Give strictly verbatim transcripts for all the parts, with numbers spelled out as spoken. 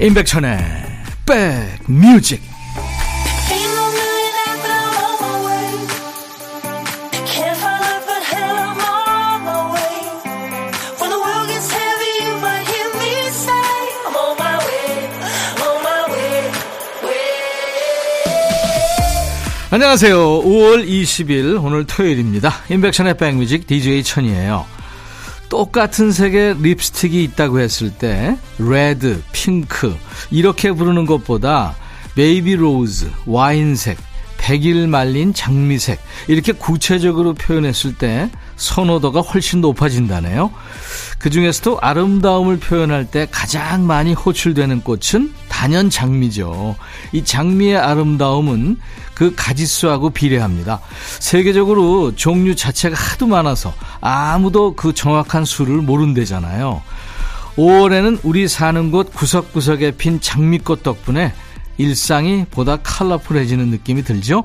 임백천의 백뮤직. 안녕하세요. 오월 이십일 오늘 토요일입니다. 임백천의 백뮤직 디제이 천이에요. 똑같은 색의 립스틱이 있다고 했을 때 레드, 핑크 이렇게 부르는 것보다 베이비 로즈, 와인색, 백일 말린 장미색 이렇게 구체적으로 표현했을 때 선호도가 훨씬 높아진다네요. 그중에서도 아름다움을 표현할 때 가장 많이 호출되는 꽃은 단연 장미죠. 이 장미의 아름다움은 그 가지수하고 비례합니다. 세계적으로 종류 자체가 하도 많아서 아무도 그 정확한 수를 모른대잖아요. 오월에는 우리 사는 곳 구석구석에 핀 장미꽃 덕분에 일상이 보다 컬러풀해지는 느낌이 들죠.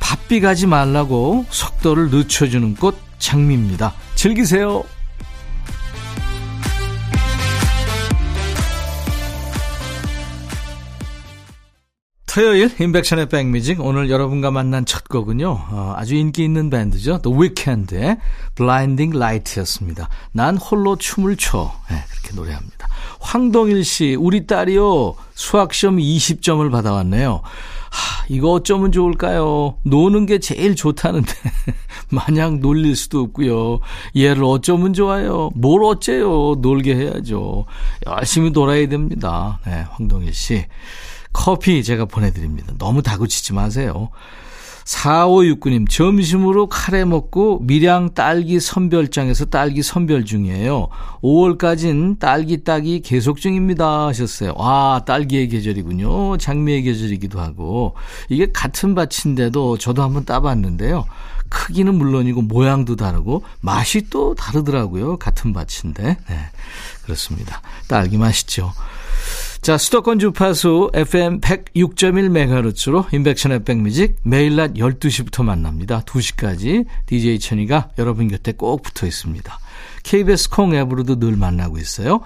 바삐 가지 말라고 속도를 늦춰주는 꽃 장미입니다. 즐기세요. 토요일 임백천의 백뮤직, 오늘 여러분과 만난 첫 곡은요, 어, 아주 인기 있는 밴드죠. The Weeknd의 Blinding Light였습니다. 난 홀로 춤을 춰. 네, 그렇게 노래합니다. 황동일 씨, 우리 딸이요 수학시험 이십 점을 받아왔네요. 하, 이거 어쩌면 좋을까요? 노는 게 제일 좋다는데 마냥 놀릴 수도 없고요. 얘를 어쩌면 좋아요? 뭘 어째요? 놀게 해야죠. 열심히 놀아야 됩니다. 네, 황동일 씨, 커피 제가 보내드립니다. 너무 다그치지 마세요. 사오육구 님, 점심으로 카레 먹고 밀양 딸기 선별장에서 딸기 선별 중이에요. 오월까지는 딸기 따기 계속 중입니다 하셨어요. 와, 딸기의 계절이군요. 장미의 계절이기도 하고. 이게 같은 밭인데도 저도 한번 따봤는데요, 크기는 물론이고 모양도 다르고 맛이 또 다르더라고요. 같은 밭인데. 네, 그렇습니다. 딸기 맛있죠. 자, 수도권 주파수 에프엠 백육 점 일 메가헤르츠로 임백천의 백뮤직 매일 낮 열두 시부터 만납니다. 두 시까지 디제이 천이가 여러분 곁에 꼭 붙어 있습니다. 케이비에스 콩 앱으로도 늘 만나고 있어요.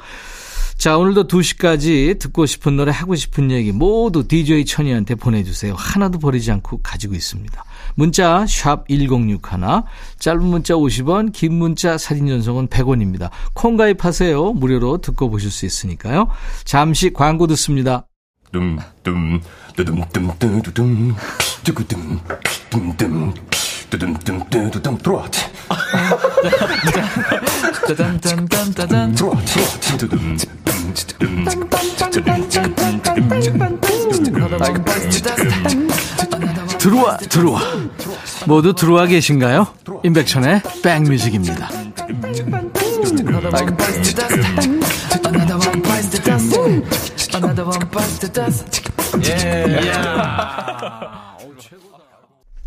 자, 오늘도 두 시까지 듣고 싶은 노래, 하고 싶은 얘기 모두 디제이 천이한테 보내주세요. 하나도 버리지 않고 가지고 있습니다. 문자 샵 일공육일, 짧은 문자 오십 원, 긴 문자 사진 전송은 백 원입니다. 콩 가입하세요. 무료로 듣고 보실 수 있으니까요. 잠시 광고 듣습니다. 들어와 들어와 모두 들어와 계신가요? 임백천의 백뮤직입니다.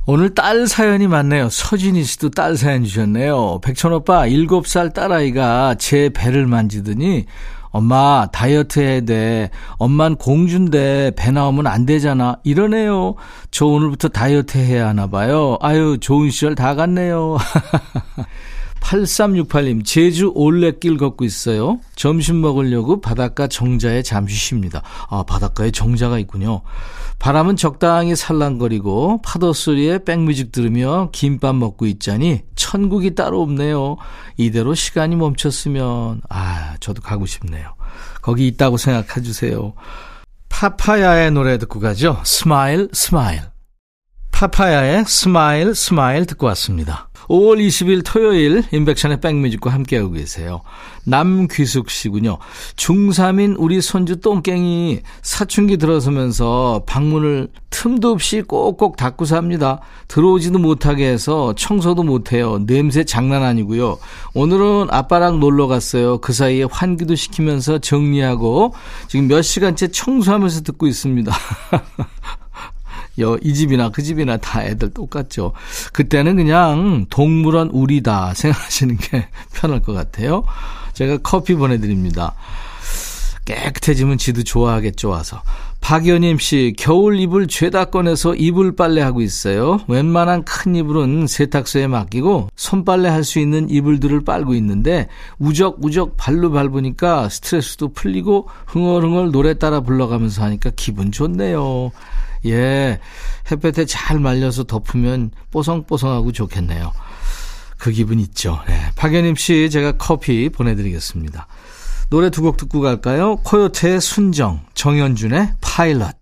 오늘 딸 사연이 많네요. 서진희 씨도 딸 사연 주셨네요. 백천 오빠, 일곱 살 딸아이가 제 배를 만지더니 엄마 다이어트 해야 돼, 엄만 공주인데 배 나오면 안 되잖아 이러네요. 저 오늘부터 다이어트 해야 하나 봐요. 아유, 좋은 시절 다 갔네요. 팔삼육팔 님, 제주 올레길 걷고 있어요. 점심 먹으려고 바닷가 정자에 잠시 쉽니다. 아, 바닷가에 정자가 있군요. 바람은 적당히 살랑거리고 파도 소리에 백뮤직 들으며 김밥 먹고 있자니 천국이 따로 없네요. 이대로 시간이 멈췄으면. 아, 저도 가고 싶네요. 거기 있다고 생각해 주세요. 파파야의 노래 듣고 가죠. 스마일 스마일. 파파야의 스마일 스마일 듣고 왔습니다. 오월 이십일 토요일 임백천의 백뮤직과 함께하고 계세요. 남귀숙 씨군요. 중삼인 우리 손주 똥깽이 사춘기 들어서면서 방문을 틈도 없이 꼭꼭 닫고 삽니다. 들어오지도 못하게 해서 청소도 못해요. 냄새 장난 아니고요. 오늘은 아빠랑 놀러 갔어요. 그 사이에 환기도 시키면서 정리하고 지금 몇 시간째 청소하면서 듣고 있습니다. 이 집이나 그 집이나 다 애들 똑같죠. 그때는 그냥 동물원 우리다 생각하시는 게 편할 것 같아요. 제가 커피 보내드립니다. 깨끗해지면 지도 좋아하겠죠 와서. 박연임 씨, 겨울 이불 죄다 꺼내서 이불 빨래하고 있어요. 웬만한 큰 이불은 세탁소에 맡기고 손빨래할 수 있는 이불들을 빨고 있는데 우적우적 발로 밟으니까 스트레스도 풀리고 흥얼흥얼 노래 따라 불러가면서 하니까 기분 좋네요. 예, 햇볕에 잘 말려서 덮으면 뽀송뽀송하고 좋겠네요. 그 기분 있죠. 네, 박연임 씨, 제가 커피 보내드리겠습니다. 노래 두 곡 듣고 갈까요? 코요태의 순정, 정현준의 파일럿.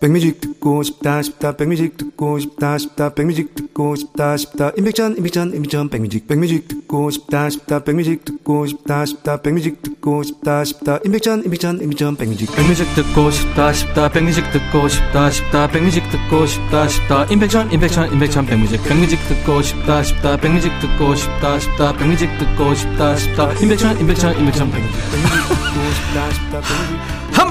백뮤직 듣고 싶다 싶다 백뮤직 듣고 싶다 싶다 백뮤직 듣고 싶다 싶다 임백천 임백천 임백천 백뮤직 백뮤직 듣고 싶다 싶다 백뮤직 듣고 싶다 싶다 백뮤직 듣고 싶다 싶다 임백천 임백천 임백천 백뮤직 백뮤직 듣고 싶다 싶다 백뮤직 듣고 싶다 싶다 백뮤직 듣고 싶다 싶다 임백천 임백천 임백천 백뮤직 백뮤직 듣고 싶다 싶다 백뮤직 듣고 싶다 싶다 백뮤직 듣고 싶다 싶다 임백천 임백천 임백천 백뮤직 한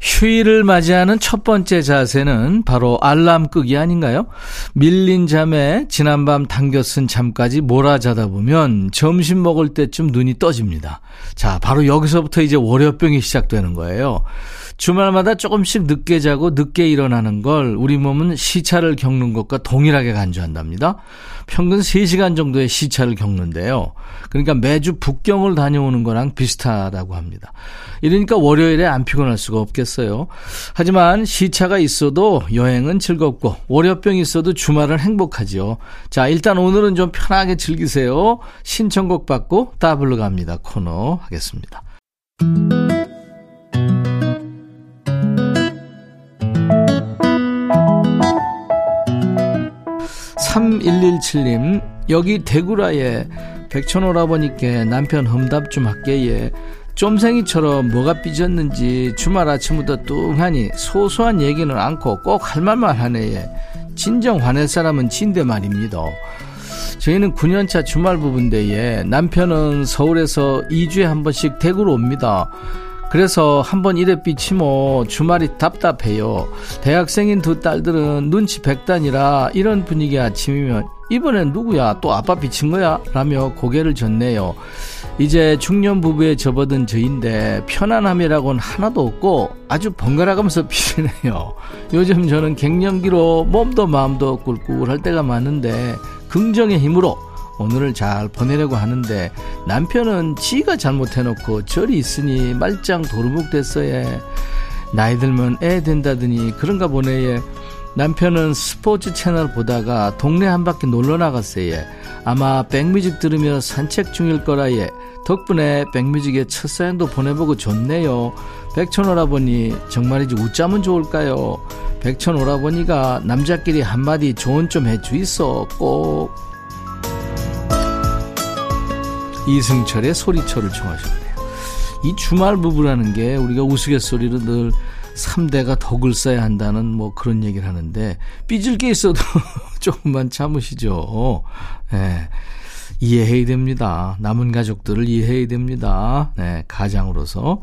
휴일을 맞이하는 첫 번째 자세는 바로 알람 끄기 아닌가요? 밀린 잠에 지난밤 당겨 쓴 잠까지 몰아자다 보면 점심 먹을 때쯤 눈이 떠집니다. 자, 바로 여기서부터 이제 월요병이 시작되는 거예요. 주말마다 조금씩 늦게 자고 늦게 일어나는 걸 우리 몸은 시차를 겪는 것과 동일하게 간주한답니다. 평균 세 시간 정도의 시차를 겪는데요. 그러니까 매주 북경을 다녀오는 거랑 비슷하다고 합니다. 이러니까 월요일에 안 피곤할 수가 없겠어요. 하지만 시차가 있어도 여행은 즐겁고 월요병이 있어도 주말은 행복하죠. 자, 일단 오늘은 좀 편하게 즐기세요. 신청곡 받고 따블로 갑니다 코너 하겠습니다. 삼일일칠 님, 여기 대구라에 백천오라버니께 남편 험담 좀 할게. 예, 쫌생이처럼 뭐가 삐졌는지 주말 아침부터 뚱하니 소소한 얘기는 않고 꼭 할 말만 하네. 예, 진정 화낼 사람은 진대 말입니다. 저희는 구년차 주말 부부인데, 예, 남편은 서울에서 이주에 한 번씩 대구로 옵니다. 그래서 한번 이래 삐치면 주말이 답답해요. 대학생인 두 딸들은 눈치 백단이라 이런 분위기 아침이면 이번엔 누구야? 또 아빠 삐친 거야? 라며 고개를 젓네요. 이제 중년 부부에 접어든 저인데 편안함이라고는 하나도 없고 아주 번갈아가면서 삐치네요. 요즘 저는 갱년기로 몸도 마음도 꿀꿀할 때가 많은데 긍정의 힘으로 오늘을 잘 보내려고 하는데 남편은 지가 잘못해놓고 절이 있으니 말짱 도루묵 됐어요. 나이 들면 애 된다더니 그런가 보네. 남편은 스포츠 채널 보다가 동네 한 바퀴 놀러 나갔어요. 아마 백뮤직 들으며 산책 중일 거라예. 덕분에 백뮤직의 첫 사연도 보내보고 좋네요. 백천오라버니 정말이지 웃자면 좋을까요? 백천오라버니가 남자끼리 한마디 조언 좀 해주이소 꼭. 이승철의 소리철을 청하셨네요. 이 주말 부부라는 게 우리가 우스갯소리로 늘 삼대가 덕을 쌓아야 한다는 뭐 그런 얘기를 하는데 삐질 게 있어도 조금만 참으시죠. 네, 이해해야 됩니다. 남은 가족들을 이해해야 됩니다. 네, 가장으로서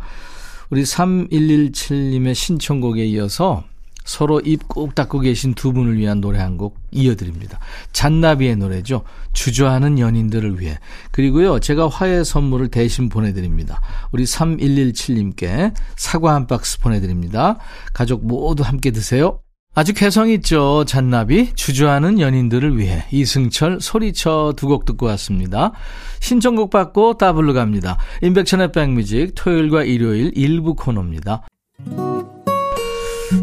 우리 삼일일칠 님의 신청곡에 이어서 서로 입 꼭 닫고 계신 두 분을 위한 노래 한 곡 이어드립니다. 잔나비의 노래죠. 주저하는 연인들을 위해. 그리고요, 제가 화해 선물을 대신 보내드립니다. 우리 삼일일칠 님께 사과 한 박스 보내드립니다. 가족 모두 함께 드세요. 아주 개성있죠. 잔나비, 주저하는 연인들을 위해. 이승철, 소리쳐 두 곡 듣고 왔습니다. 신청곡 받고 따블로 갑니다. 임백천의 백뮤직, 토요일과 일요일 일부 코너입니다.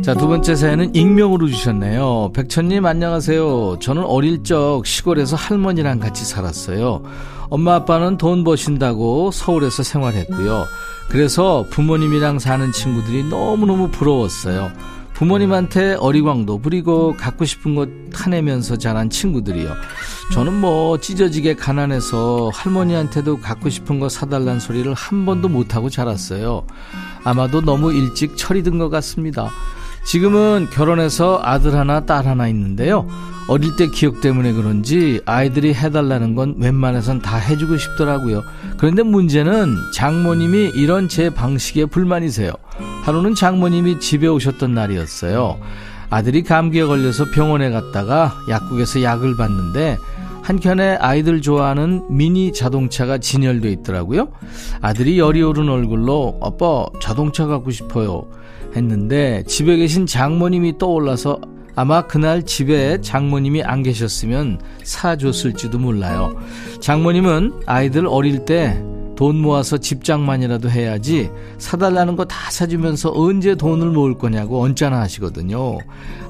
자, 두 번째 사연은 익명으로 주셨네요. 백천님 안녕하세요. 저는 어릴 적 시골에서 할머니랑 같이 살았어요. 엄마 아빠는 돈 버신다고 서울에서 생활했고요. 그래서 부모님이랑 사는 친구들이 너무너무 부러웠어요. 부모님한테 어리광도 부리고 갖고 싶은 것 타내면서 자란 친구들이요. 저는 뭐 찢어지게 가난해서 할머니한테도 갖고 싶은 거 사달란 소리를 한 번도 못하고 자랐어요. 아마도 너무 일찍 철이 든 것 같습니다. 지금은 결혼해서 아들 하나 딸 하나 있는데요. 어릴 때 기억 때문에 그런지 아이들이 해달라는 건 웬만해선 다 해주고 싶더라고요. 그런데 문제는 장모님이 이런 제 방식에 불만이세요. 하루는 장모님이 집에 오셨던 날이었어요. 아들이 감기에 걸려서 병원에 갔다가 약국에서 약을 받는데 한켠에 아이들 좋아하는 미니 자동차가 진열돼 있더라고요. 아들이 열이 오른 얼굴로 아빠 자동차 갖고 싶어요 했는데 집에 계신 장모님이 떠올라서 아마 그날 집에 장모님이 안 계셨으면 사줬을지도 몰라요. 장모님은 아이들 어릴 때 돈 모아서 집장만이라도 해야지 사달라는 거 다 사주면서 언제 돈을 모을 거냐고 언짢아 하시거든요.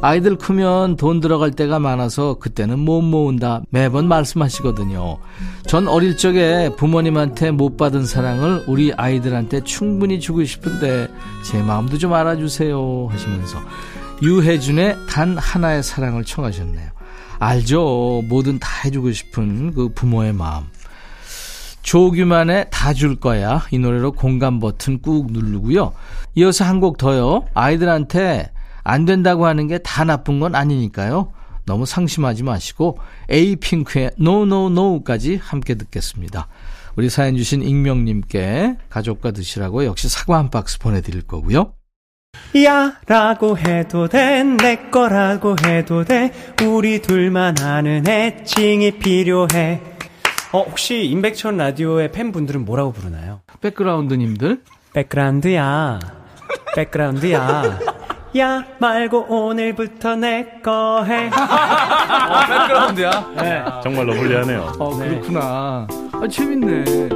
아이들 크면 돈 들어갈 때가 많아서 그때는 못 모은다 매번 말씀하시거든요. 전 어릴 적에 부모님한테 못 받은 사랑을 우리 아이들한테 충분히 주고 싶은데 제 마음도 좀 알아주세요 하시면서 유혜준의 단 하나의 사랑을 청하셨네요. 알죠. 뭐든 다 해주고 싶은 그 부모의 마음. 조규만의 다 줄 거야 이 노래로 공감 버튼 꾹 누르고요. 이어서 한 곡 더요. 아이들한테 안 된다고 하는 게 다 나쁜 건 아니니까요. 너무 상심하지 마시고 에이핑크의 No No No까지 함께 듣겠습니다. 우리 사연 주신 익명님께 가족과 드시라고 역시 사과 한 박스 보내드릴 거고요. 야 라고 해도 돼 내 거라고 해도 돼 우리 둘만 아는 애칭이 필요해. 어, 혹시 임백천 라디오의 팬분들은 뭐라고 부르나요? 백그라운드님들? 백그라운드야. 백그라운드야. 야 말고 오늘부터 내 거 해. 어, 백그라운드야? 네. 정말로 불리하네요. 어, 그렇구나. 아, 재밌네.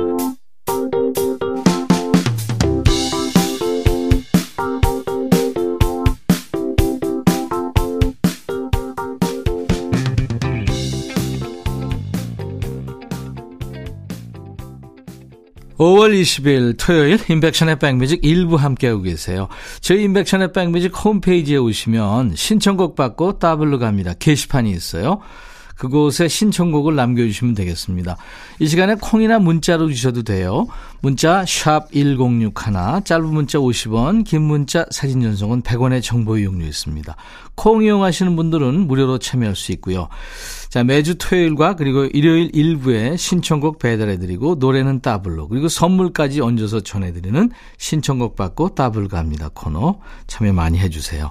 오월 이십일 토요일 인백션의 백뮤직 일부 함께하고 계세요. 저희 인백션의 백뮤직 홈페이지에 오시면 신청곡 받고 따블로 갑니다. 게시판이 있어요. 그곳에 신청곡을 남겨주시면 되겠습니다. 이 시간에 콩이나 문자로 주셔도 돼요. 문자 샵 천육십일, 짧은 문자 오십 원, 긴 문자 사진 전송은 백 원의 정보 이용료 있습니다. 콩 이용하시는 분들은 무료로 참여할 수 있고요. 자, 매주 토요일과 그리고 일요일 일부에 신청곡 배달해드리고 노래는 따블로 그리고 선물까지 얹어서 전해드리는 신청곡 받고 따블 갑니다 코너 참여 많이 해주세요.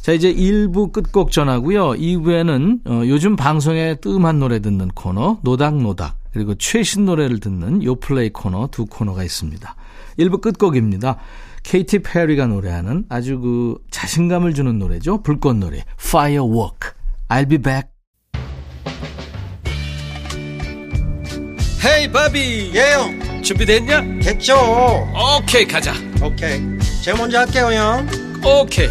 자, 이제 일 부 끝곡 전하고요. 이 부에는 요즘 방송에 뜸한 노래 듣는 코너 노닥노닥 그리고 최신 노래를 듣는 요플레이 코너 두 코너가 있습니다. 일 부 끝곡입니다. 케이티 페리가 노래하는 아주 그 자신감을 주는 노래죠. 불꽃놀이 Firework I'll be back. 헤이 바비 예형 yeah. 준비됐냐? 됐죠. 오케이 okay, 가자. 오케이 okay. 제가 먼저 할게요 형. 오케이 okay.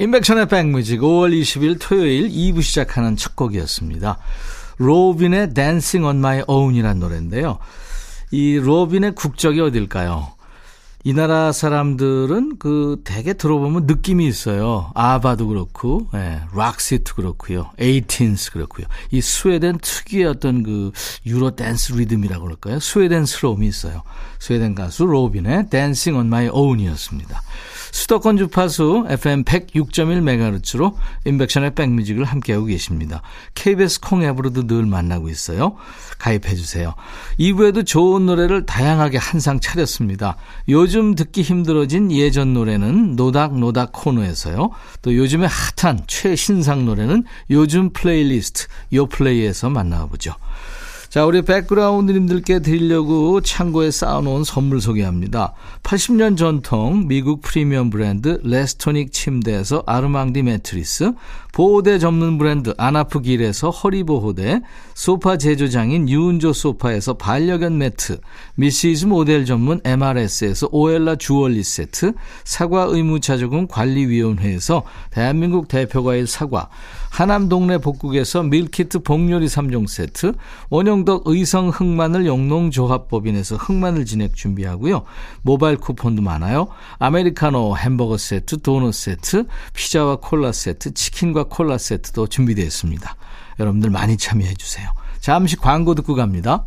임백천의 백뮤직 오월 이십일 토요일 이 부 시작하는 첫 곡이었습니다. 로빈의 Dancing on My Own이란 노래인데요. 이 로빈의 국적이 어딜까요? 이 나라 사람들은 그 되게 들어보면 느낌이 있어요. 아바도 그렇고, 예, 락시트 그렇고요, 에이틴스 그렇고요. 이 스웨덴 특유의 어떤 그 유로 댄스 리듬이라고 그럴까요? 스웨덴스러움이 있어요. 스웨덴 가수 로빈의 Dancing on My Own이었습니다. 수도권 주파수 에프엠 백육 점 일 메가헤르츠로 인백션의 백뮤직을 함께하고 계십니다. 케이비에스 콩앱으로도 늘 만나고 있어요. 가입해 주세요. 이 부에도 좋은 노래를 다양하게 한상 차렸습니다. 요즘 듣기 힘들어진 예전 노래는 노닥노닥 코너에서요. 또 요즘에 핫한 최신상 노래는 요즘 플레이리스트 요플레이에서 만나보죠. 자, 우리 백그라운드님들께 드리려고 창고에 쌓아놓은 선물 소개합니다. 팔십 년 전통 미국 프리미엄 브랜드 레스토닉 침대에서 아르망디 매트리스, 보호대 전문 브랜드 안아프길에서 허리보호대, 소파 제조장인 유은조 소파에서 반려견 매트, 미시즈 모델 전문 엠알에스에서 오엘라 주얼리 세트, 사과 의무자조금 관리위원회에서 대한민국 대표과일 사과, 하남 동네 복국에서 밀키트 복요리 삼 종 세트, 원영덕 의성 흑마늘 영농조합법인에서 흑마늘 진액 준비하고요. 모바일 쿠폰도 많아요. 아메리카노 햄버거 세트, 도넛 세트, 피자와 콜라 세트, 치킨과 콜라 세트도 준비되어 있습니다. 여러분들 많이 참여해 주세요. 잠시 광고 듣고 갑니다.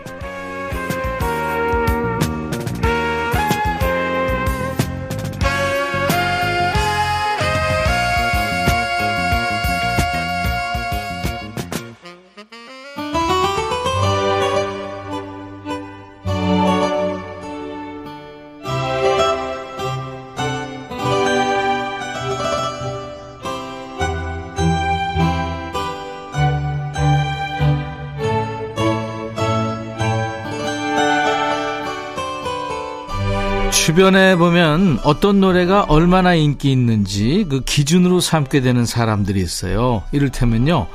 주변에 보면 어떤 노래가 얼마나 인기 있는지 그 기준으로 삼게 되는 사람들이 있어요. 이를테면요,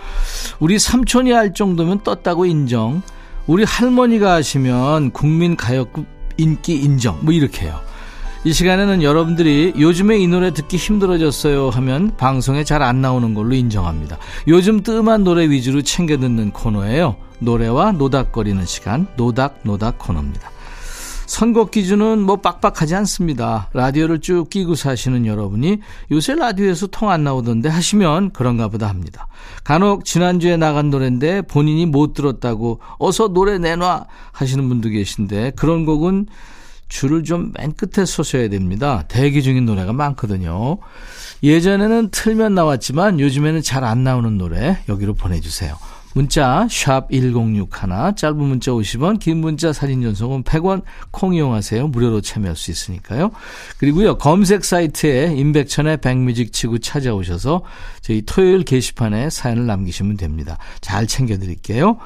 우리 삼촌이 할 정도면 떴다고 인정, 우리 할머니가 하시면 국민 가요급 인기 인정, 뭐 이렇게 해요. 이 시간에는 여러분들이 요즘에 이 노래 듣기 힘들어졌어요 하면 방송에 잘 안 나오는 걸로 인정합니다. 요즘 뜸한 노래 위주로 챙겨 듣는 코너예요. 노래와 노닥거리는 시간, 노닥노닥 코너입니다. 선곡 기준은 뭐 빡빡하지 않습니다. 라디오를 쭉 끼고 사시는 여러분이 요새 라디오에서 통 안 나오던데 하시면 그런가 보다 합니다. 간혹 지난주에 나간 노래인데 본인이 못 들었다고 어서 노래 내놔 하시는 분도 계신데, 그런 곡은 줄을 좀 맨 끝에 서셔야 됩니다. 대기 중인 노래가 많거든요. 예전에는 틀면 나왔지만 요즘에는 잘 안 나오는 노래 여기로 보내주세요. 문자 샵 천육십일, 짧은 문자 오십 원, 긴 문자 사진 전송은 백 원, 콩 이용하세요. 무료로 참여할 수 있으니까요. 그리고요, 검색 사이트에 임백천의 백뮤직 치고 찾아오셔서 저희 토요일 게시판에 사연을 남기시면 됩니다. 잘 챙겨드릴게요.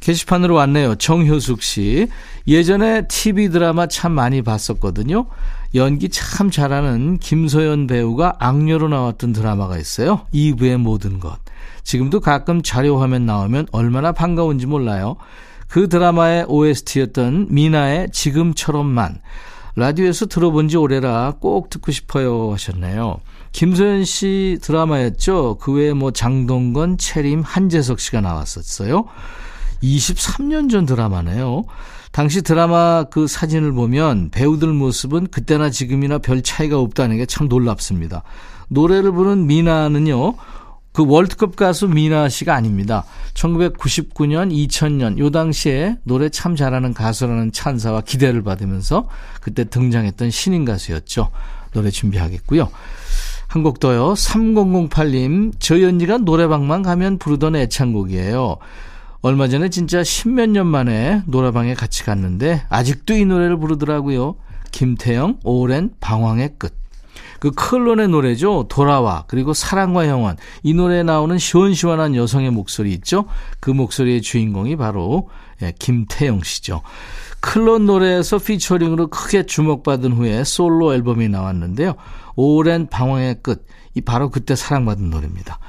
게시판으로 왔네요. 정효숙 씨. 예전에 티비 드라마 참 많이 봤었거든요. 연기 참 잘하는 김소연 배우가 악녀로 나왔던 드라마가 있어요. 이브의 모든 것. 지금도 가끔 자료화면 나오면 얼마나 반가운지 몰라요. 그 드라마의 오에스티였던 미나의 지금처럼만. 라디오에서 들어본 지 오래라 꼭 듣고 싶어요 하셨네요. 김소연 씨 드라마였죠. 그 외에 뭐 장동건, 채림, 한재석 씨가 나왔었어요. 이십삼 년 전 드라마네요. 당시 드라마 그 사진을 보면 배우들 모습은 그때나 지금이나 별 차이가 없다는 게 참 놀랍습니다. 노래를 부른 미나는요, 그 월드컵 가수 미나 씨가 아닙니다. 천구백구십구 년, 이천 년 요 당시에 노래 참 잘하는 가수라는 찬사와 기대를 받으면서 그때 등장했던 신인 가수였죠. 노래 준비하겠고요. 한 곡 더요. 삼공공팔 님, 저희 언니가 노래방만 가면 부르던 애창곡이에요. 얼마 전에 진짜 십몇 년 만에 노래방에 같이 갔는데 아직도 이 노래를 부르더라고요. 김태영, 오랜 방황의 끝. 그 클론의 노래죠. 돌아와, 그리고 사랑과 영원. 이 노래에 나오는 시원시원한 여성의 목소리 있죠. 그 목소리의 주인공이 바로 김태영 씨죠. 클론 노래에서 피처링으로 크게 주목받은 후에 솔로 앨범이 나왔는데요. 오랜 방황의 끝. 이 바로 그때 사랑받은 노래입니다.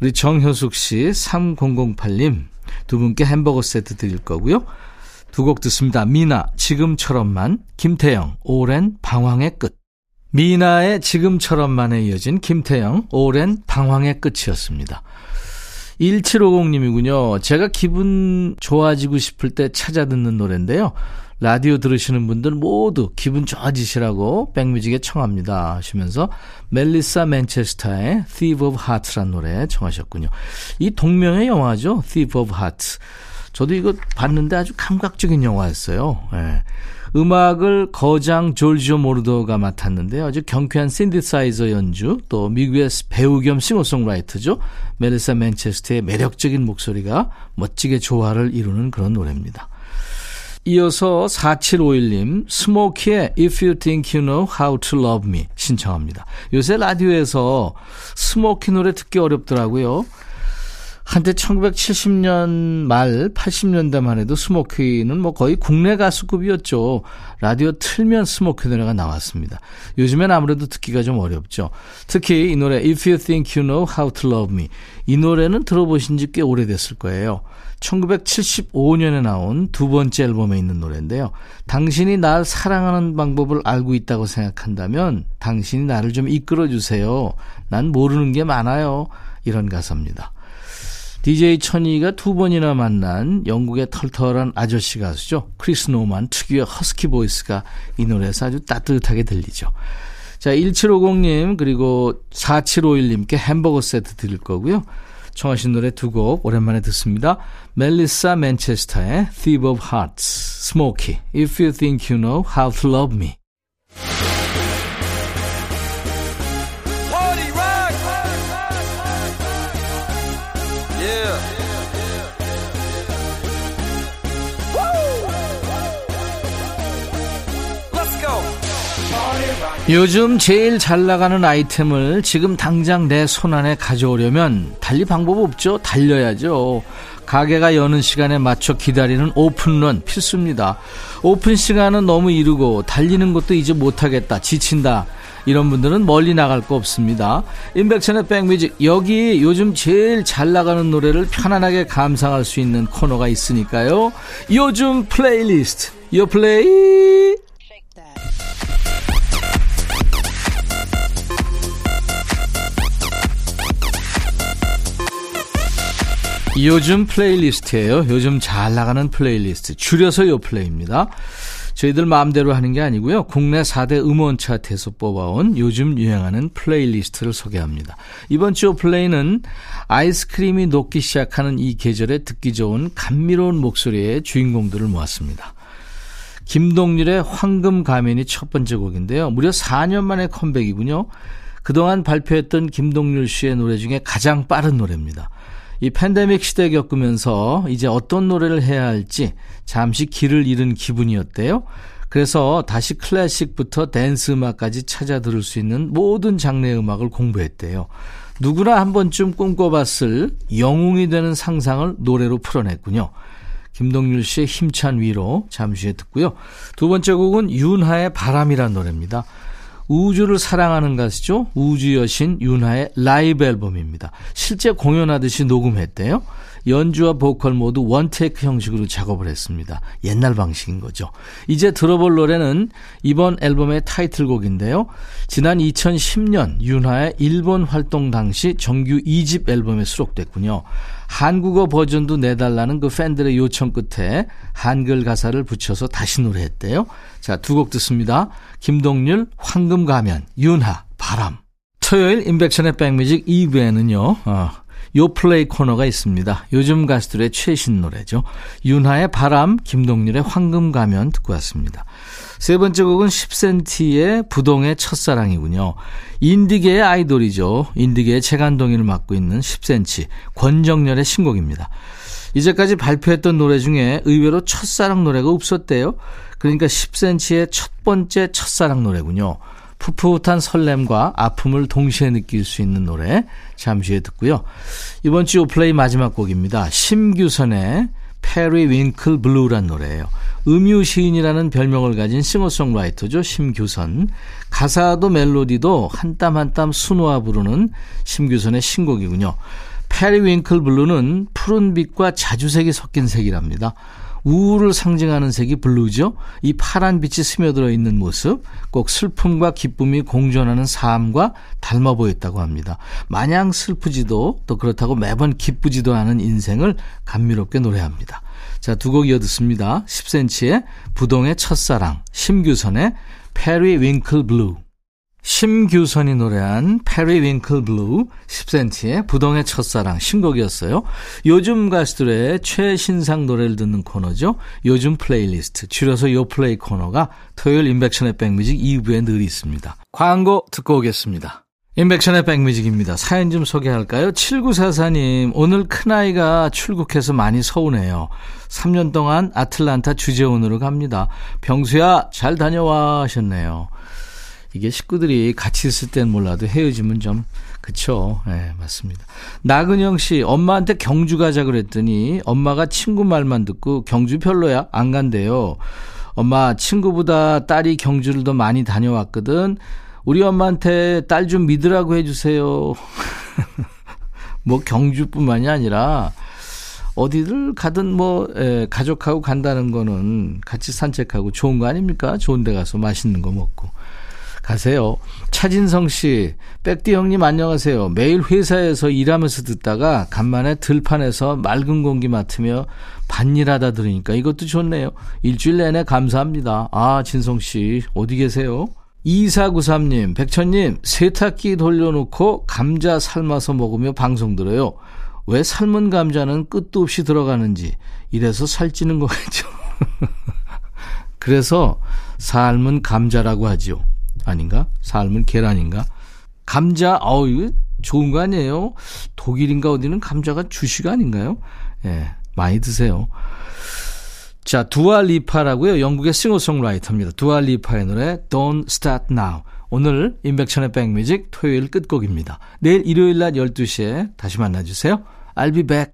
우리 정효숙 씨, 삼공공팔 님 두 분께 햄버거 세트 드릴 거고요. 두 곡 듣습니다. 미나, 지금처럼만, 김태영, 오랜 방황의 끝. 미나의 지금처럼만에 이어진 김태영, 오랜 방황의 끝이었습니다. 일칠오공 님이군요. 제가 기분 좋아지고 싶을 때 찾아 듣는 노래인데요. 라디오 들으시는 분들 모두 기분 좋아지시라고 백뮤직에 청합니다 하시면서 멜리사 맨체스터의 Thief of Heart란 노래 청하셨군요. 이 동명의 영화죠. Thief of Heart. 저도 이거 봤는데 아주 감각적인 영화였어요. 예. 음악을 거장 조지오 모르도가 맡았는데요. 아주 경쾌한 신디사이저 연주, 또 미국의 배우 겸 싱어송라이터죠. 메리사 맨체스터의 매력적인 목소리가 멋지게 조화를 이루는 그런 노래입니다. 이어서 사칠오일 님 스모키의 If You Think You Know How To Love Me 신청합니다. 요새 라디오에서 스모키 노래 듣기 어렵더라고요. 한때 천구백칠십 년 말 팔십 년대만 해도 스모키는 뭐 거의 국내 가수급이었죠. 라디오 틀면 스모키 노래가 나왔습니다. 요즘엔 아무래도 듣기가 좀 어렵죠. 특히 이 노래 If You Think You Know How To Love Me 이 노래는 들어보신 지 꽤 오래됐을 거예요. 천구백칠십오 년에 나온 두 번째 앨범에 있는 노래인데요. 당신이 날 사랑하는 방법을 알고 있다고 생각한다면 당신이 나를 좀 이끌어주세요. 난 모르는 게 많아요. 이런 가사입니다. 디제이 천이가 두 번이나 만난 영국의 털털한 아저씨 가수죠. 크리스 노만 특유의 허스키 보이스가 이 노래에서 아주 따뜻하게 들리죠. 자, 일칠오공 님 그리고 사칠오일 님께 햄버거 세트 드릴 거고요. 청하신 노래 두 곡 오랜만에 듣습니다. 멜리사 맨체스터의 Thief of Hearts, Smokey, If You Think You Know How To Love Me. 요즘 제일 잘 나가는 아이템을 지금 당장 내 손안에 가져오려면 달리 방법 없죠. 달려야죠. 가게가 여는 시간에 맞춰 기다리는 오픈런 필수입니다. 오픈 시간은 너무 이르고 달리는 것도 이제 못하겠다, 지친다, 이런 분들은 멀리 나갈 거 없습니다. 임백천의 백뮤직, 여기 요즘 제일 잘 나가는 노래를 편안하게 감상할 수 있는 코너가 있으니까요. 요즘 플레이리스트 요 플레이. 요즘 플레이리스트예요. 요즘 잘 나가는 플레이리스트, 줄여서 요플레이입니다. 저희들 마음대로 하는 게 아니고요. 국내 사 대 음원 차트에서 뽑아온 요즘 유행하는 플레이리스트를 소개합니다. 이번 주 요플레이는 아이스크림이 녹기 시작하는 이 계절에 듣기 좋은 감미로운 목소리의 주인공들을 모았습니다. 김동률의 황금 가면이 첫 번째 곡인데요. 무려 사 년 만에 컴백이군요. 그동안 발표했던 김동률 씨의 노래 중에 가장 빠른 노래입니다. 이 팬데믹 시대 겪으면서 이제 어떤 노래를 해야 할지 잠시 길을 잃은 기분이었대요. 그래서 다시 클래식부터 댄스 음악까지 찾아 들을 수 있는 모든 장르의 음악을 공부했대요. 누구나 한 번쯤 꿈꿔봤을 영웅이 되는 상상을 노래로 풀어냈군요. 김동률 씨의 힘찬 위로 잠시 후에 듣고요. 두 번째 곡은 윤하의 바람이란 노래입니다. 우주를 사랑하는 가수죠. 우주여신 윤하의 라이브 앨범입니다. 실제 공연하듯이 녹음했대요. 연주와 보컬 모두 원테이크 형식으로 작업을 했습니다. 옛날 방식인 거죠. 이제 들어볼 노래는 이번 앨범의 타이틀곡인데요. 지난 이천십 년 윤하의 일본 활동 당시 정규 이 집 앨범에 수록됐군요. 한국어 버전도 내달라는 그 팬들의 요청 끝에 한글 가사를 붙여서 다시 노래했대요. 자, 두 곡 듣습니다. 김동률, 황금 가면, 윤하, 바람. 토요일 인백션의 백뮤직 이 부에는요. 어, 요플레이 코너가 있습니다. 요즘 가수들의 최신 노래죠. 윤하의 바람, 김동률의 황금 가면 듣고 왔습니다. 세 번째 곡은 십 센티미터의 부동의 첫사랑이군요. 인디계의 아이돌이죠. 인디계의 재간동이를 맡고 있는 십 센티미터 권정열의 신곡입니다. 이제까지 발표했던 노래 중에 의외로 첫사랑 노래가 없었대요. 그러니까 십 센티미터의 첫 번째 첫사랑 노래군요. 풋풋한 설렘과 아픔을 동시에 느낄 수 있는 노래 잠시 후에 듣고요. 이번 주 요플레이 마지막 곡입니다. 심규선의 페리 윙클 블루란 노래예요. 음유시인이라는 별명을 가진 싱어송라이터죠. 심규선. 가사도 멜로디도 한 땀 한 땀 수놓아 부르는 심규선의 신곡이군요. 페리 윙클 블루는 푸른빛과 자주색이 섞인 색이랍니다. 우울을 상징하는 색이 블루죠. 이 파란 빛이 스며들어 있는 모습, 꼭 슬픔과 기쁨이 공존하는 삶과 닮아 보였다고 합니다. 마냥 슬프지도 또 그렇다고 매번 기쁘지도 않은 인생을 감미롭게 노래합니다. 자, 두 곡 이어 듣습니다. 십 센티미터의 부동의 첫사랑, 심규선의 페리 윙클 블루. 심규선이 노래한 페리 윙클 블루, 십 센티미터의 부동의 첫사랑 신곡이었어요. 요즘 가수들의 최신상 노래를 듣는 코너죠. 요즘 플레이리스트, 줄여서 요플레이 코너가 토요일 인백션의 백뮤직 이 부에 늘 있습니다. 광고 듣고 오겠습니다. 인백션의 백뮤직입니다. 사연 좀 소개할까요? 칠구사사 님, 오늘 큰아이가 출국해서 많이 서운해요. 삼 년 동안 아틀란타 주재원으로 갑니다. 병수야 잘 다녀와 하셨네요. 이게 식구들이 같이 있을 땐 몰라도 헤어지면 좀 그쵸. 네, 맞습니다. 나근영 씨, 엄마한테 경주 가자 그랬더니 엄마가 친구 말만 듣고 경주 별로야 안 간대요. 엄마, 친구보다 딸이 경주를 더 많이 다녀왔거든. 우리 엄마한테 딸 좀 믿으라고 해주세요. 뭐 경주뿐만이 아니라 어디를 가든 뭐 에, 가족하고 간다는 거는 같이 산책하고 좋은 거 아닙니까? 좋은 데 가서 맛있는 거 먹고 가세요. 차진성 씨, 백디 형님 안녕하세요. 매일 회사에서 일하면서 듣다가 간만에 들판에서 맑은 공기 맡으며 밭일하다 들으니까 이것도 좋네요. 일주일 내내 감사합니다. 아, 진성 씨 어디 계세요? 이사구삼 님, 백천님, 세탁기 돌려놓고 감자 삶아서 먹으며 방송 들어요. 왜 삶은 감자는 끝도 없이 들어가는지 이래서 살찌는 거겠죠. 그래서 삶은 감자라고 하죠. 아닌가? 삶은 계란인가? 감자, 어우, 이거 좋은 거 아니에요? 독일인가 어디는 감자가 주식 아닌가요? 예, 많이 드세요. 자, 두아리파라고요. 영국의 싱어송라이터입니다. 두아리파의 노래 Don't Start Now. 오늘 임백천의 백뮤직 토요일 끝곡입니다. 내일 일요일 낮 열두 시에 다시 만나주세요. I'll be back.